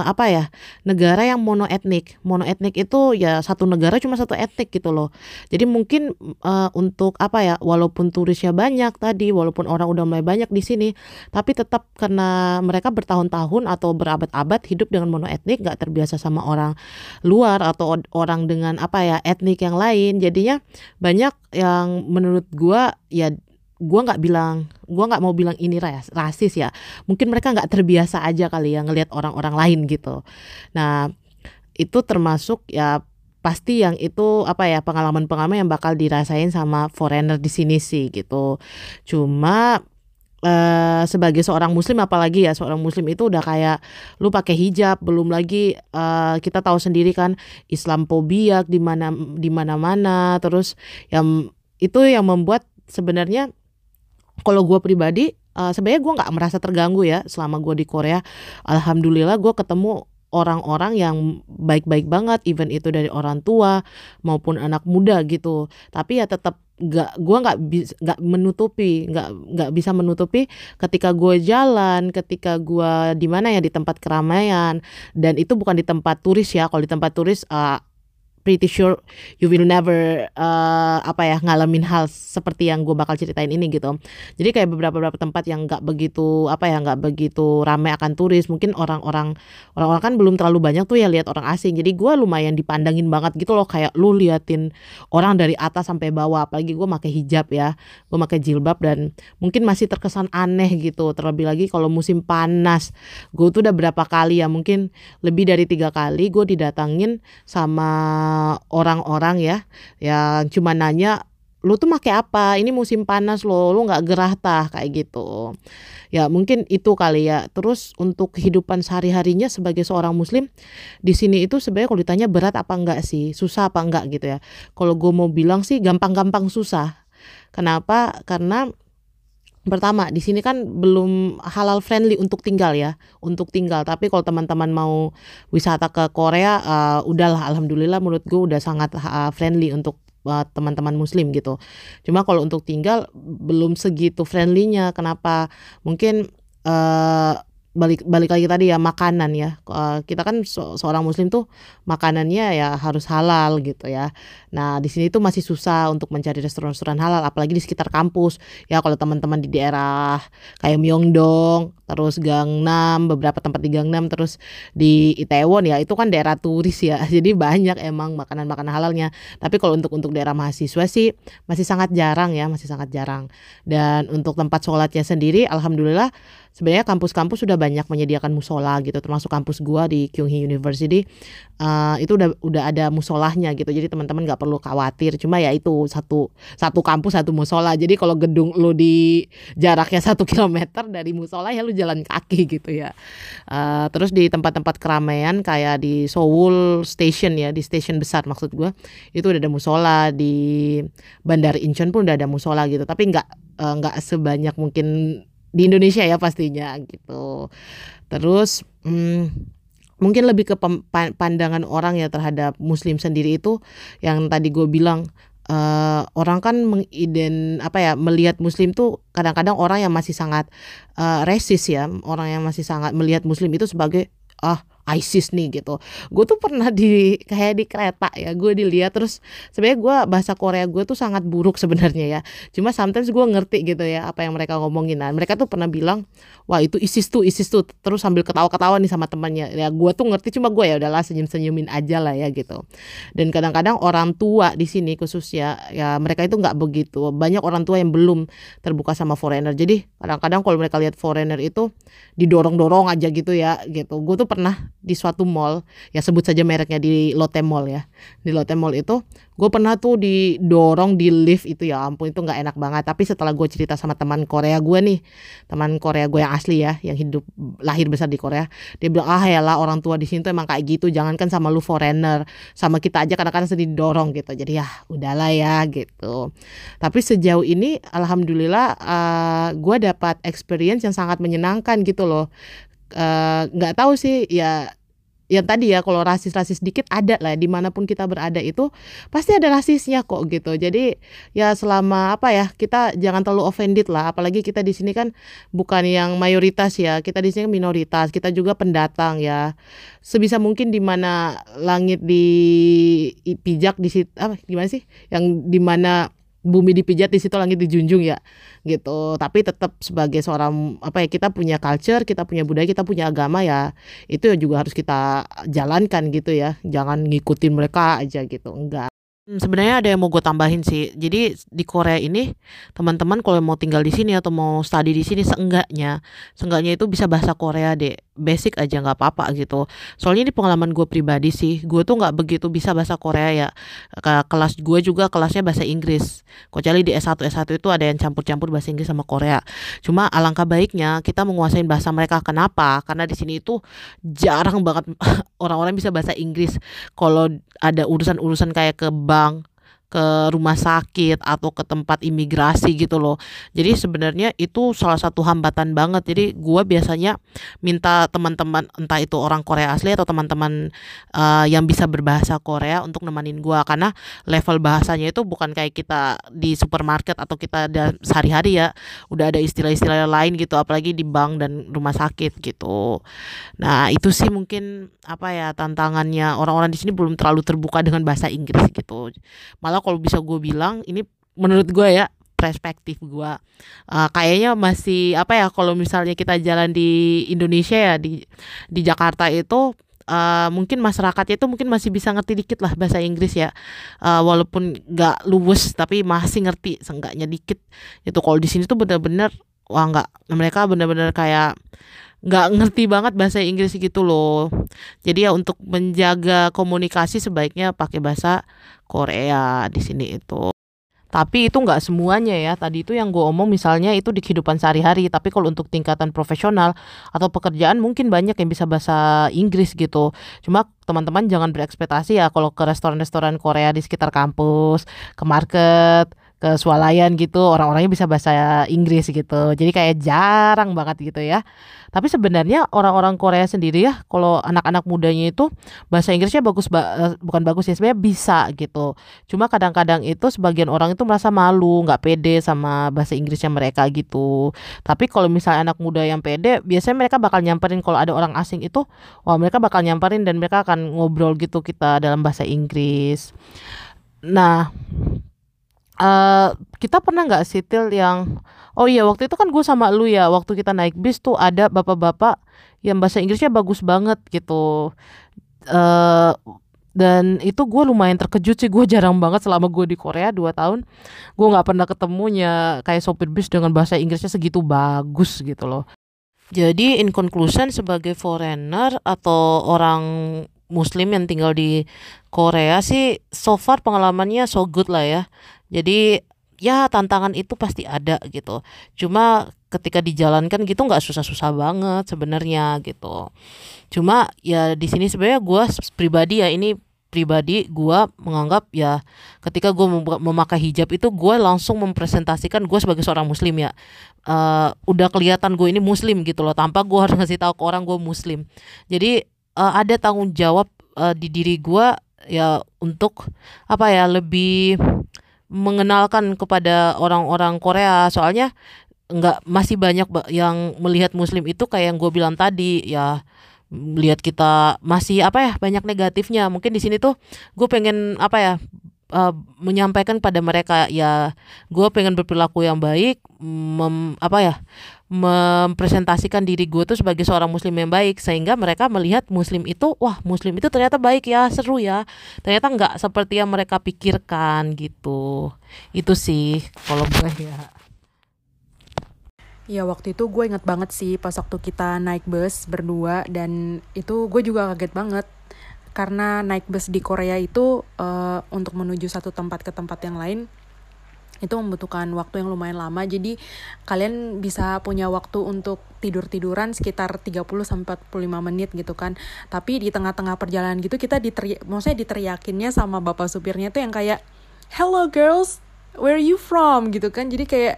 apa ya, negara yang monoetnik. Monoetnik itu ya satu negara cuma satu etnik gitu loh. Jadi mungkin untuk apa ya, walaupun turisnya banyak tadi, walaupun orang udah mulai banyak di sini, tapi tetap karena mereka bertahun-tahun atau berabad-abad hidup dengan monoetnik, nggak terbiasa sama orang luar atau orang dengan apa ya etnik yang lain. Jadinya banyak yang menurut gua ya, gue nggak mau bilang ini rasis ya, mungkin mereka nggak terbiasa aja kali ya ngelihat orang-orang lain gitu. Nah itu termasuk ya pasti yang itu apa ya, pengalaman-pengalaman yang bakal dirasain sama foreigner di sini sih gitu. Cuma sebagai seorang muslim, apalagi ya seorang muslim itu udah kayak lu pakai hijab, belum lagi kita tahu sendiri kan Islamfobia di mana-mana, terus yang itu yang membuat sebenarnya kalau gue pribadi, sebenarnya gue nggak merasa terganggu ya selama gue di Korea. Alhamdulillah gue ketemu orang-orang yang baik-baik banget, even itu dari orang tua maupun anak muda gitu. Tapi ya tetap gue nggak bisa menutupi ketika gue jalan, ketika gue di mana ya, di tempat keramaian, dan itu bukan di tempat turis ya. Kalau di tempat turis pretty sure you will never ngalamin hal seperti yang gue bakal ceritain ini gitu. Jadi kayak beberapa tempat yang nggak begitu ramai akan turis, mungkin orang-orang kan belum terlalu banyak tuh ya lihat orang asing. Jadi gue lumayan dipandangin banget gitu loh, kayak lu liatin orang dari atas sampai bawah. Apalagi gue pakai hijab ya, gue pakai jilbab, dan mungkin masih terkesan aneh gitu. Terlebih lagi kalau musim panas, gue tuh udah berapa kali ya, mungkin lebih dari 3 kali gue didatangin sama orang-orang ya yang cuma nanya, lu tuh pakai apa, ini musim panas loh, lu nggak gerah tah, kayak gitu ya. Mungkin itu kali ya. Terus untuk kehidupan sehari-harinya sebagai seorang muslim di sini itu sebenarnya kalau ditanya berat apa enggak sih, susah apa enggak gitu ya, kalau gue mau bilang sih gampang-gampang susah. Kenapa? Karena pertama, di sini kan belum halal friendly untuk tinggal ya, tapi kalau teman-teman mau wisata ke Korea, udahlah, alhamdulillah menurut gue udah sangat friendly untuk teman-teman muslim gitu. Cuma kalau untuk tinggal belum segitu friendly-nya. Kenapa? Mungkin balik lagi tadi ya, makanan ya. Kita kan seorang muslim tuh makanannya ya harus halal gitu ya. Nah di sini tuh masih susah untuk mencari restoran-restoran halal, apalagi di sekitar kampus ya. Kalau teman-teman di daerah kayak Myeongdong, terus Gangnam, beberapa tempat di Gangnam, terus di Itaewon ya, itu kan daerah turis ya, jadi banyak emang makanan-makanan halalnya. Tapi kalau untuk daerah mahasiswa sih masih sangat jarang ya, dan untuk tempat sholatnya sendiri alhamdulillah sebenarnya kampus-kampus sudah banyak menyediakan musola gitu, termasuk kampus gua di Kyunghee University, itu udah ada musolahnya gitu. Jadi teman-teman nggak perlu khawatir. Cuma ya itu satu kampus satu musola. Jadi kalau gedung lu di jaraknya 1 kilometer dari musola ya lu jalan kaki gitu ya. Terus di tempat-tempat keramaian kayak di Seoul Station ya, di stasiun besar maksud gua, itu udah ada musola. Di Bandar Incheon pun udah ada musola gitu. Tapi nggak sebanyak mungkin di Indonesia ya pastinya gitu. Terus mungkin lebih ke pandangan orang ya terhadap muslim sendiri itu yang tadi gue bilang. Orang kan melihat muslim tuh kadang-kadang orang yang masih sangat resis ya, orang yang masih sangat melihat muslim itu sebagai ISIS nih gitu. Gue tuh pernah kayak di kereta ya, gue dilihat. Terus sebenarnya bahasa Korea gue tuh sangat buruk sebenarnya ya. Cuma sometimes gue ngerti gitu ya apa yang mereka ngomongin. Nah, mereka tuh pernah bilang, wah itu ISIS tuh. Terus sambil ketawa-ketawa nih sama temannya. Ya gue tuh ngerti, cuma gue ya udahlah senyum-senyumin aja lah ya gitu. Dan kadang-kadang orang tua di sini khususnya ya, mereka itu nggak begitu. Banyak orang tua yang belum terbuka sama foreigner. Jadi kadang-kadang kalau mereka lihat foreigner itu didorong-dorong aja gitu ya gitu. Gue tuh pernah di suatu mall ya, sebut saja mereknya, di Lotte Mall ya. Di Lotte Mall itu gue pernah tuh didorong di lift itu, ya ampun itu nggak enak banget. Tapi setelah gue cerita sama teman Korea gue yang asli ya, yang hidup lahir besar di Korea, dia bilang yalah orang tua di sini tuh emang kayak gitu, jangankan sama lu foreigner, sama kita aja kadang-kadang sering didorong gitu. Jadi ya udahlah ya gitu. Tapi sejauh ini alhamdulillah gue dapat experience yang sangat menyenangkan gitu loh. Nggak tahu sih ya, yang tadi ya, kalau rasis-rasis dikit ada lah, dimanapun kita berada itu pasti ada rasisnya kok gitu. Jadi ya selama apa ya, kita jangan terlalu offended lah, apalagi kita di sini kan bukan yang mayoritas ya, kita di sini minoritas, kita juga pendatang ya. Sebisa mungkin di mana langit dipijak di situ, apa gimana sih, yang di mana bumi dipijat di situ langit dijunjung ya gitu. Tapi tetap sebagai seorang apa ya, kita punya culture, kita punya budaya, kita punya agama ya, itu juga harus kita jalankan gitu ya, jangan ngikutin mereka aja gitu, enggak. Sebenarnya ada yang mau gue tambahin sih. Jadi di Korea ini teman-teman kalau mau tinggal di sini atau mau study di sini, seenggaknya itu bisa bahasa Korea deh, basic aja nggak apa-apa gitu. Soalnya ini pengalaman gue pribadi sih, gue tuh nggak begitu bisa bahasa Korea ya. Kelas gue juga kelasnya bahasa Inggris. Kecuali di S1 itu ada yang campur-campur bahasa Inggris sama Korea. Cuma alangkah baiknya kita menguasain bahasa mereka. Kenapa? Karena di sini itu jarang banget orang-orang bisa bahasa Inggris. Kalau ada urusan-urusan kayak ke ke rumah sakit atau ke tempat imigrasi gitu loh. Jadi sebenarnya itu salah satu hambatan banget. Jadi gue biasanya minta teman-teman, entah itu orang Korea asli atau teman-teman yang bisa berbahasa Korea untuk nemanin gue, karena level bahasanya itu bukan kayak kita di supermarket atau kita sehari-hari ya, udah ada istilah-istilah lain gitu, apalagi di bank dan rumah sakit gitu. Nah itu sih mungkin apa ya, tantangannya orang-orang di sini belum terlalu terbuka dengan bahasa Inggris gitu. Malah kalau bisa gue bilang, ini menurut gue ya, perspektif gue, kayaknya masih apa ya, kalau misalnya kita jalan di Indonesia ya, di Jakarta itu mungkin masyarakatnya itu mungkin masih bisa ngerti dikit lah bahasa Inggris ya, walaupun nggak luwes tapi masih ngerti seenggaknya dikit itu. Kalau di sini tuh bener-bener wah, nggak, mereka bener-bener kayak nggak ngerti banget bahasa Inggris gitu loh. Jadi ya untuk menjaga komunikasi sebaiknya pakai bahasa Korea di sini itu. Tapi itu nggak semuanya ya. Tadi itu yang gue omong misalnya itu di kehidupan sehari-hari. Tapi kalau untuk tingkatan profesional atau pekerjaan mungkin banyak yang bisa bahasa Inggris gitu. Cuma teman-teman jangan berekspektasi ya kalau ke restoran-restoran Korea di sekitar kampus, ke market, ke swalayan gitu, orang-orangnya bisa bahasa Inggris gitu. Jadi kayak jarang banget gitu ya. Tapi sebenarnya orang-orang Korea sendiri ya, kalau anak-anak mudanya itu bahasa Inggrisnya sebenarnya bisa gitu. Cuma kadang-kadang itu sebagian orang itu merasa malu, nggak pede sama bahasa Inggrisnya mereka gitu. Tapi kalau misalnya anak muda yang pede, biasanya mereka bakal nyamperin kalau ada orang asing itu, wah mereka bakal nyamperin dan mereka akan ngobrol gitu kita dalam bahasa Inggris. Nah, kita pernah nggak sih Til yang, oh iya waktu itu kan gue sama lu ya, waktu kita naik bis tuh ada bapak-bapak yang bahasa Inggrisnya bagus banget gitu, dan itu gue lumayan terkejut sih. Gue jarang banget selama gue di Korea 2 tahun gue nggak pernah ketemunya kayak sopir bis dengan bahasa Inggrisnya segitu bagus gitu loh. Jadi in conclusion, sebagai foreigner atau orang Muslim yang tinggal di Korea sih, so far pengalamannya so good lah ya. Jadi ya tantangan itu pasti ada gitu. Cuma ketika dijalankan gitu nggak susah-susah banget sebenarnya gitu. Cuma ya di sini sebenarnya gue pribadi ya, ini pribadi gue menganggap ya, ketika gue memakai hijab itu gue langsung mempresentasikan gue sebagai seorang muslim ya. Udah kelihatan gue ini muslim gitu loh, tanpa gue harus ngasih tahu ke orang gue muslim. Jadi ada tanggung jawab di diri gue ya untuk apa ya, lebih mengenalkan kepada orang-orang Korea. Soalnya masih banyak yang melihat muslim itu kayak yang gue bilang tadi ya, melihat kita masih apa ya, banyak negatifnya. Mungkin di sini tuh gue pengen apa ya, menyampaikan pada mereka ya, gue pengen berperilaku yang baik, mempresentasikan diri gue tuh sebagai seorang muslim yang baik, sehingga mereka melihat muslim itu, wah muslim itu ternyata baik ya, seru ya, ternyata nggak seperti yang mereka pikirkan gitu. Itu sih kalau gue ya. Ya waktu itu gue inget banget sih pas waktu kita naik bus berdua, dan itu gue juga kaget banget karena naik bus di Korea itu untuk menuju satu tempat ke tempat yang lain itu membutuhkan waktu yang lumayan lama. Jadi kalian bisa punya waktu untuk tidur-tiduran sekitar 30-45 menit gitu kan. Tapi di tengah-tengah perjalanan gitu kita diteriakinnya sama bapak supirnya tuh yang kayak, "Hello girls, where are you from?" gitu kan. Jadi kayak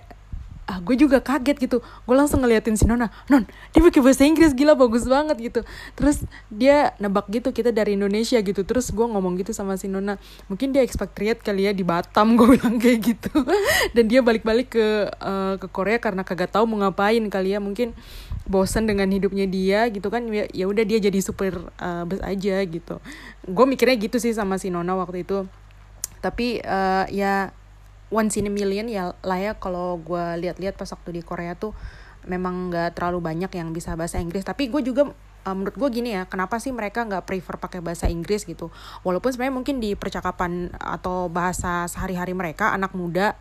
gue juga kaget gitu. Gue langsung ngeliatin si Nona, "Non, dia pakai bahasa Inggris, gila bagus banget gitu." Terus dia nebak gitu kita dari Indonesia gitu. Terus gue ngomong gitu sama si Nona, mungkin dia ekspatriat kali ya di Batam, gue bilang kayak gitu. Dan dia balik-balik ke Korea karena kagak tahu mau ngapain kali ya, mungkin bosan dengan hidupnya dia gitu kan. Ya udah dia jadi supir bus aja gitu. Gue mikirnya gitu sih sama si Nona waktu itu. Tapi ya once in a million ya lah ya, kalau gue lihat-lihat pas waktu di Korea tuh memang nggak terlalu banyak yang bisa bahasa Inggris. Tapi gue juga menurut gue gini ya, kenapa sih mereka nggak prefer pakai bahasa Inggris gitu? Walaupun sebenarnya mungkin di percakapan atau bahasa sehari-hari mereka, anak muda,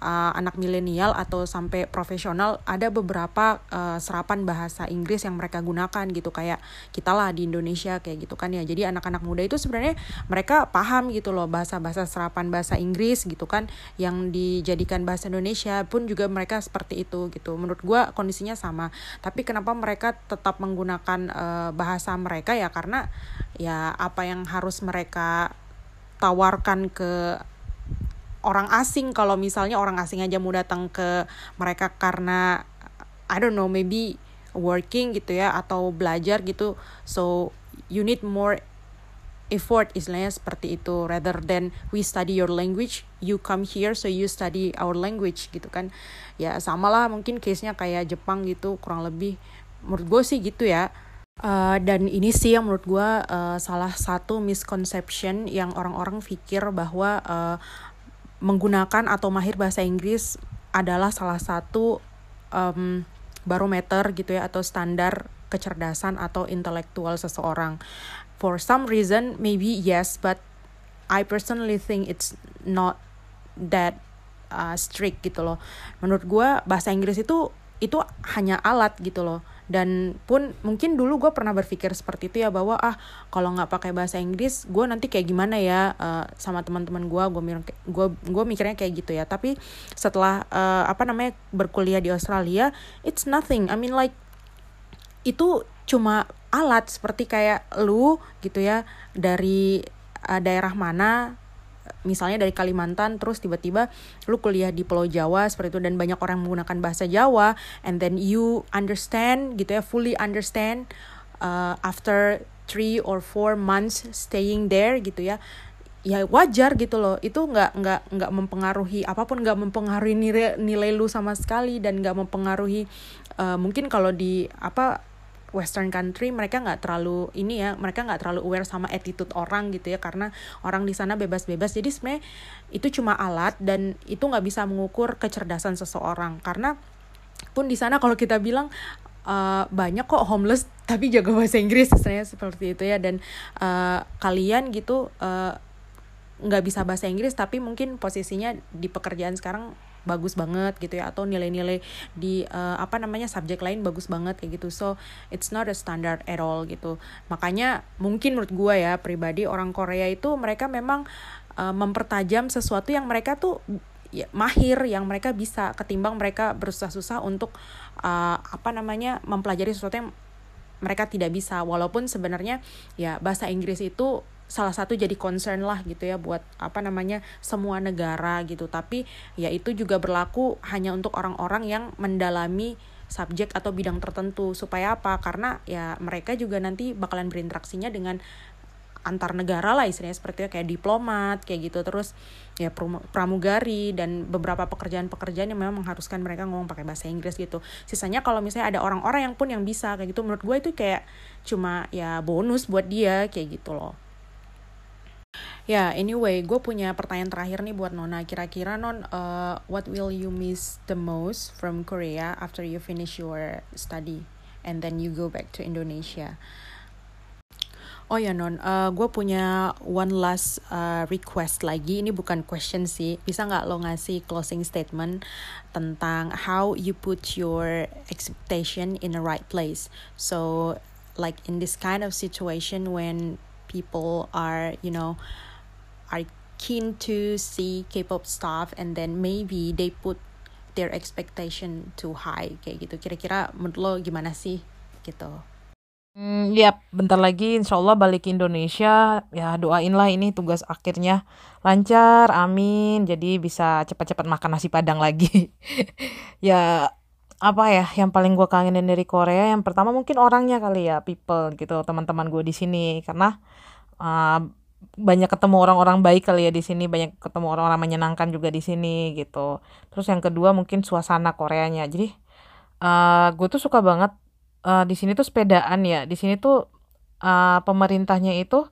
anak milenial atau sampai profesional, ada beberapa serapan bahasa Inggris yang mereka gunakan gitu, kayak kita lah di Indonesia kayak gitu kan ya. Jadi anak-anak muda itu sebenarnya mereka paham gitu loh bahasa-bahasa serapan bahasa Inggris gitu kan, yang dijadikan bahasa Indonesia pun juga mereka seperti itu gitu. Menurut gue kondisinya sama, tapi kenapa mereka tetap menggunakan bahasa mereka ya, karena ya apa yang harus mereka tawarkan ke orang asing. Kalau misalnya orang asing aja mau datang ke mereka karena I don't know, maybe working gitu ya, atau belajar gitu, so you need more effort, istilahnya seperti itu, rather than we study your language, you come here so you study our language gitu kan ya. Samalah mungkin case-nya kayak Jepang gitu kurang lebih, menurut gue sih gitu ya. Dan ini sih yang menurut gue salah satu misconception yang orang-orang pikir bahwa menggunakan atau mahir bahasa Inggris adalah salah satu barometer gitu ya, atau standar kecerdasan atau intelektual seseorang. For some reason maybe yes, but I personally think it's not that strict gitu loh. Menurut gue bahasa Inggris itu hanya alat gitu loh. Dan pun mungkin dulu gue pernah berpikir seperti itu ya, bahwa kalau nggak pakai bahasa Inggris gue nanti kayak gimana ya sama teman-teman gue mikirnya kayak gitu ya. Tapi setelah berkuliah di Australia, it's nothing, I mean like itu cuma alat, seperti kayak lu gitu ya dari daerah mana, misalnya dari Kalimantan, terus tiba-tiba lu kuliah di Pulau Jawa seperti itu, dan banyak orang menggunakan bahasa Jawa, and then you understand gitu ya, fully understand after 3 or 4 months staying there gitu ya. Ya wajar gitu loh, itu nggak mempengaruhi apapun, nggak mempengaruhi nilai lu sama sekali, dan nggak mempengaruhi mungkin kalau di Western country mereka nggak terlalu ini ya, mereka nggak terlalu aware sama attitude orang gitu ya, karena orang di sana bebas-bebas. Jadi sebenarnya itu cuma alat, dan itu nggak bisa mengukur kecerdasan seseorang. Karena pun di sana kalau kita bilang banyak kok homeless tapi jago bahasa Inggris, sebenarnya seperti itu ya. Dan kalian gitu nggak bisa bahasa Inggris tapi mungkin posisinya di pekerjaan sekarang bagus banget gitu ya, atau nilai-nilai di subjek lain bagus banget kayak gitu. So it's not a standard at all gitu. Makanya mungkin menurut gue ya pribadi, orang Korea itu mereka memang mempertajam sesuatu yang mereka tuh ya, mahir, yang mereka bisa, ketimbang mereka bersusah-susah untuk mempelajari sesuatu yang mereka tidak bisa. Walaupun sebenarnya ya bahasa Inggris itu salah satu jadi concern lah gitu ya buat semua negara gitu. Tapi ya itu juga berlaku hanya untuk orang-orang yang mendalami subjek atau bidang tertentu. Supaya apa? Karena ya mereka juga nanti bakalan berinteraksinya dengan antar negara lah istilahnya, seperti kayak diplomat kayak gitu, terus ya pramugari, dan beberapa pekerjaan-pekerjaan yang memang mengharuskan mereka ngomong pakai bahasa Inggris gitu. Sisanya kalau misalnya ada orang-orang yang pun yang bisa kayak gitu, menurut gue itu kayak cuma ya bonus buat dia kayak gitu loh. Ya, anyway, gue punya pertanyaan terakhir nih buat Nona. Kira-kira Non, what will you miss the most from Korea after you finish your study and then you go back to Indonesia? Oh ya Non, gue punya one last request lagi. Ini bukan question sih. Bisa nggak lo ngasih closing statement tentang how you put your expectation in the right place? So, like in this kind of situation when people are keen to see K-pop stuff, and then maybe they put their expectation too high kayak gitu. Kira-kira menurut lo gimana sih gitu? Bentar lagi insya Allah balik ke Indonesia. Ya doainlah ini tugas akhirnya lancar, amin. Jadi bisa cepat-cepat makan nasi Padang lagi. Ya apa ya yang paling gue kangenin dari Korea? Yang pertama mungkin orangnya kali ya, people gitu, teman-teman gue di sini. Karena banyak ketemu orang-orang baik kali ya di sini, banyak ketemu orang-orang menyenangkan juga di sini gitu. Terus yang kedua mungkin suasana Koreanya. Jadi gue tuh suka banget. Di sini tuh sepedaan ya. Di sini tuh pemerintahnya itu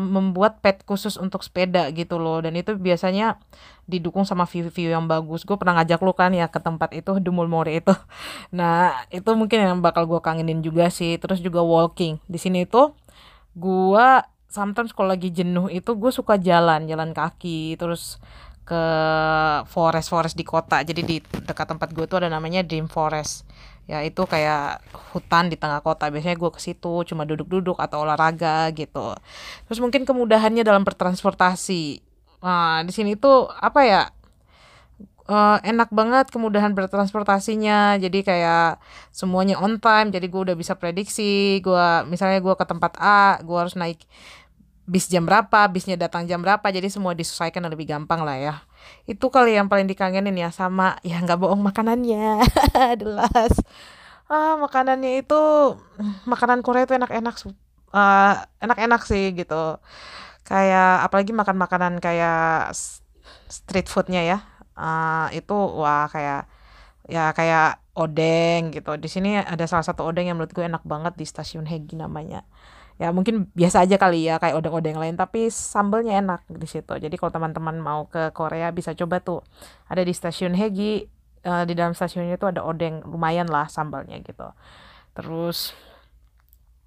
membuat pet khusus untuk sepeda gitu loh. Dan itu biasanya didukung sama view-view yang bagus. Gue pernah ngajak lu kan ya ke tempat itu, Demul Mori itu. Nah itu mungkin yang bakal gue kangenin juga sih. Terus juga walking. Di sini tuh gue sometimes kalau lagi jenuh itu gue suka jalan kaki. Terus ke forest di kota. Jadi di dekat tempat gue tuh ada namanya Dream Forest. Ya itu kayak hutan di tengah kota. Biasanya gue ke situ cuma duduk-duduk atau olahraga gitu. Terus mungkin kemudahannya dalam bertransportasi. Nah, di sini tuh apa ya? Enak banget kemudahan bertransportasinya. Jadi kayak semuanya on time. Jadi gue udah bisa prediksi. Misalnya gue ke tempat A, gue harus naik bis jam berapa, bisnya datang jam berapa. Jadi semua disesuaikan lebih gampang lah ya. Itu kali yang paling dikangenin ya. Sama ya nggak bohong makanannya. Jelas. Makanannya itu, makanan Korea itu enak-enak sih gitu. Kayak apalagi makan makanan kayak street foodnya ya. Itu wah kayak odeng gitu. Di sini ada salah satu odeng yang menurut gue enak banget di Stasiun Hegi namanya. Ya mungkin biasa aja kali ya kayak odeng-odeng lain, tapi sambelnya enak di situ. Jadi kalau teman-teman mau ke Korea bisa coba tuh. Ada di Stasiun Hegi, di dalam stasiunnya itu ada odeng, lumayan lah sambalnya gitu. Terus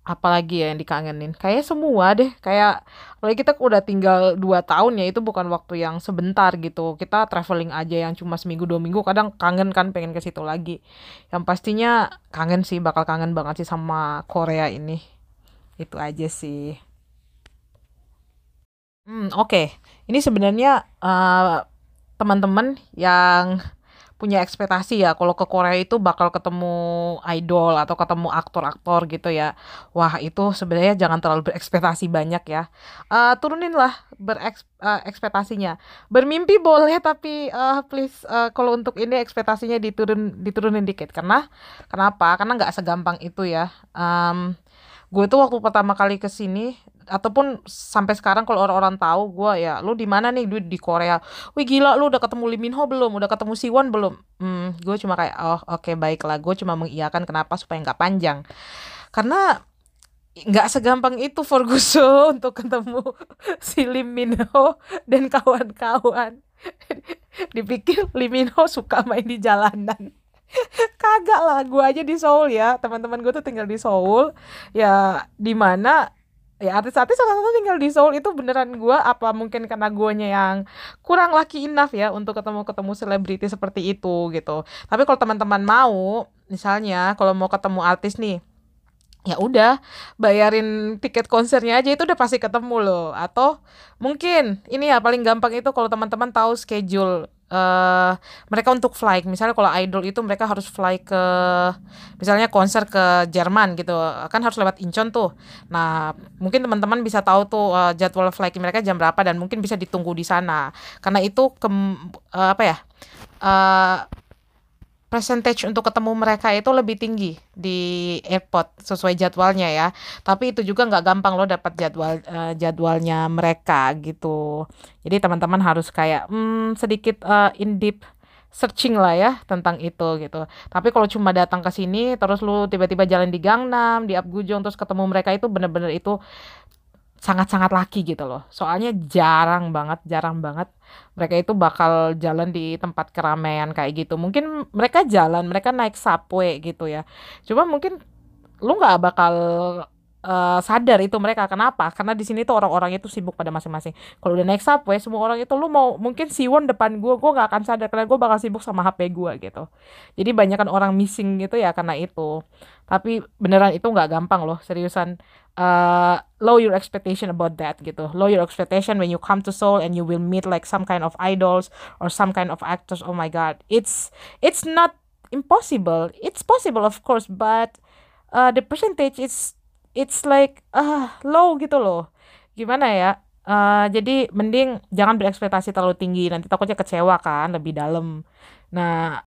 apalagi ya yang dikangenin? Kayak semua deh, kayak apalagi kita udah tinggal 2 tahun ya, itu bukan waktu yang sebentar gitu. Kita traveling aja yang cuma seminggu 2 minggu kadang kangen kan, pengen ke situ lagi. Yang pastinya kangen sih, bakal kangen banget sih sama Korea ini. Itu aja sih. Oke. Ini sebenarnya teman-teman yang punya ekspektasi ya kalau ke Korea itu bakal ketemu idol atau ketemu aktor-aktor gitu ya. Wah, itu sebenarnya jangan terlalu berekspektasi banyak ya. Turuninlah ekspektasinya. Bermimpi boleh tapi please kalau untuk ini ekspektasinya diturunin dikit. Karena nggak segampang itu ya. Gue tuh waktu pertama kali ke sini ataupun sampai sekarang kalau orang-orang tahu gue ya, lu di mana nih, duit di Korea. Wih gila, lu udah ketemu Lee Minho belum? Udah ketemu Si Won belum? Gue cuma kayak oh oke, baiklah, gue cuma mengiyakan kenapa supaya nggak panjang. Karena nggak segampang itu Forguso untuk ketemu si Lee Minho dan kawan-kawan. Dipikir Lee Minho suka main di jalanan. Kagak lah, gue aja di Seoul ya, teman-teman gue tuh tinggal di Seoul ya, dimana ya artis-artis rata-rata tinggal di Seoul. Itu beneran gue, apa mungkin karena guanya yang kurang lucky enough ya untuk ketemu selebriti seperti itu gitu. Tapi kalau teman-teman mau, misalnya kalau mau ketemu artis nih, ya udah bayarin tiket konsernya aja, itu udah pasti ketemu loh. Atau mungkin ini ya paling gampang itu kalau teman-teman tahu schedule mereka untuk fly. Misalnya kalau idol itu mereka harus fly ke, misalnya konser ke Jerman gitu, kan harus lewat Incheon tuh. Nah mungkin teman-teman bisa tahu tuh jadwal flight mereka jam berapa, dan mungkin bisa ditunggu di sana. Karena itu percentage untuk ketemu mereka itu lebih tinggi di airport sesuai jadwalnya ya. Tapi itu juga nggak gampang loh dapat jadwalnya mereka gitu. Jadi teman-teman harus kayak sedikit in deep searching lah ya tentang itu gitu. Tapi kalau cuma datang ke sini terus lu tiba-tiba jalan di Gangnam, di Upgujong terus ketemu mereka, itu bener-bener itu sangat-sangat laki gitu loh. Soalnya jarang banget mereka itu bakal jalan di tempat keramaian kayak gitu. Mungkin mereka naik subway gitu ya. Cuma mungkin lu nggak bakal sadar itu mereka. Kenapa? Karena di sini tuh orang-orang itu sibuk pada masing-masing. Kalau udah naik subway semua orang itu, lu mau mungkin Siwon depan gue nggak akan sadar karena gue bakal sibuk sama HP gue gitu. Jadi banyakan orang missing gitu ya karena itu. Tapi beneran itu nggak gampang loh, seriusan. Lower your expectation about that gitu. Lower your expectation when you come to Seoul and you will meet like some kind of idols or some kind of actors. Oh my god, it's not impossible. It's possible of course, but the percentage it's like low gitu loh. Gimana ya? Jadi mending jangan berekspektasi terlalu tinggi, nanti takutnya kecewa kan lebih dalam. Nah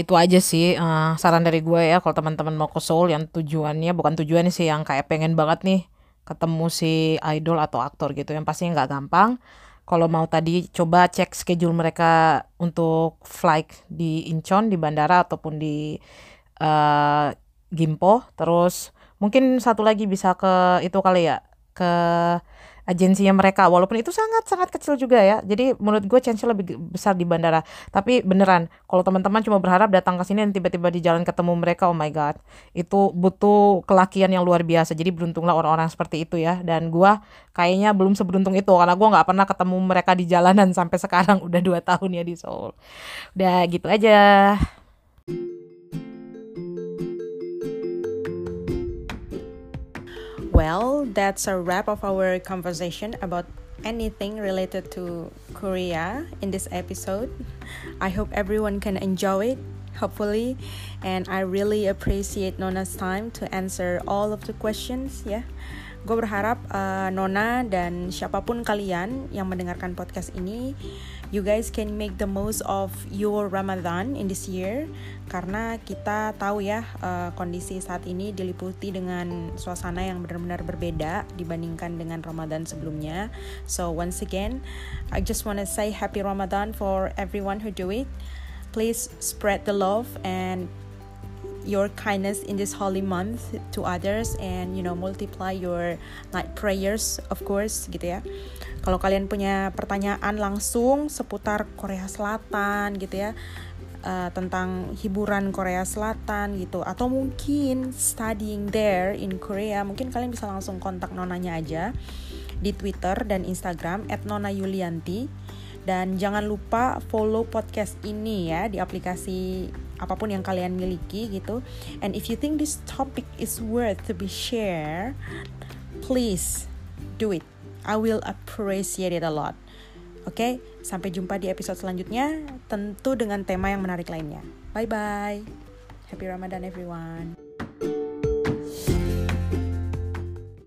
itu aja sih saran dari gue ya, kalau teman-teman mau ke Seoul yang tujuannya bukan tujuan sih yang kayak pengen banget nih ketemu si idol atau aktor gitu, yang pasti nggak gampang. Kalau mau tadi coba cek schedule mereka untuk flight di Incheon, di bandara ataupun di Gimpo. Terus mungkin satu lagi bisa ke itu kali ya, ke agensinya mereka, walaupun itu sangat-sangat kecil juga ya. Jadi menurut gue chance-nya lebih besar di bandara. Tapi beneran, kalau teman-teman cuma berharap datang ke sini dan tiba-tiba di jalan ketemu mereka, oh my god, itu butuh kelakian yang luar biasa. Jadi beruntunglah orang-orang seperti itu ya. Dan gue kayaknya belum seberuntung itu, karena gue gak pernah ketemu mereka di jalanan sampai sekarang. Udah 2 tahun ya di Seoul. Udah gitu aja. Well, that's a wrap of our conversation about anything related to Korea in this episode. I hope everyone can enjoy it, hopefully. And I really appreciate Nona's time to answer all of the questions, ya. Yeah. Gue berharap Nona dan siapapun kalian yang mendengarkan podcast ini, you guys can make the most of your Ramadan in this year. Karena kita tahu ya kondisi saat ini diliputi dengan suasana yang benar-benar berbeda dibandingkan dengan Ramadan sebelumnya. So once again, I just want to say happy Ramadan for everyone who do it. Please spread the love and your kindness in this holy month to others, and you know, multiply your night prayers, of course, gitu ya. Kalau kalian punya pertanyaan langsung seputar Korea Selatan gitu ya, tentang hiburan Korea Selatan gitu, atau mungkin studying there in Korea, mungkin kalian bisa langsung kontak Nonanya aja di Twitter dan Instagram @nonayulianti. Dan jangan lupa follow podcast ini ya di aplikasi apapun yang kalian miliki gitu. And if you think this topic is worth to be shared, please do it. I will appreciate it a lot. Oke, sampai jumpa di episode selanjutnya, tentu dengan tema yang menarik lainnya. Bye-bye. Happy Ramadan everyone.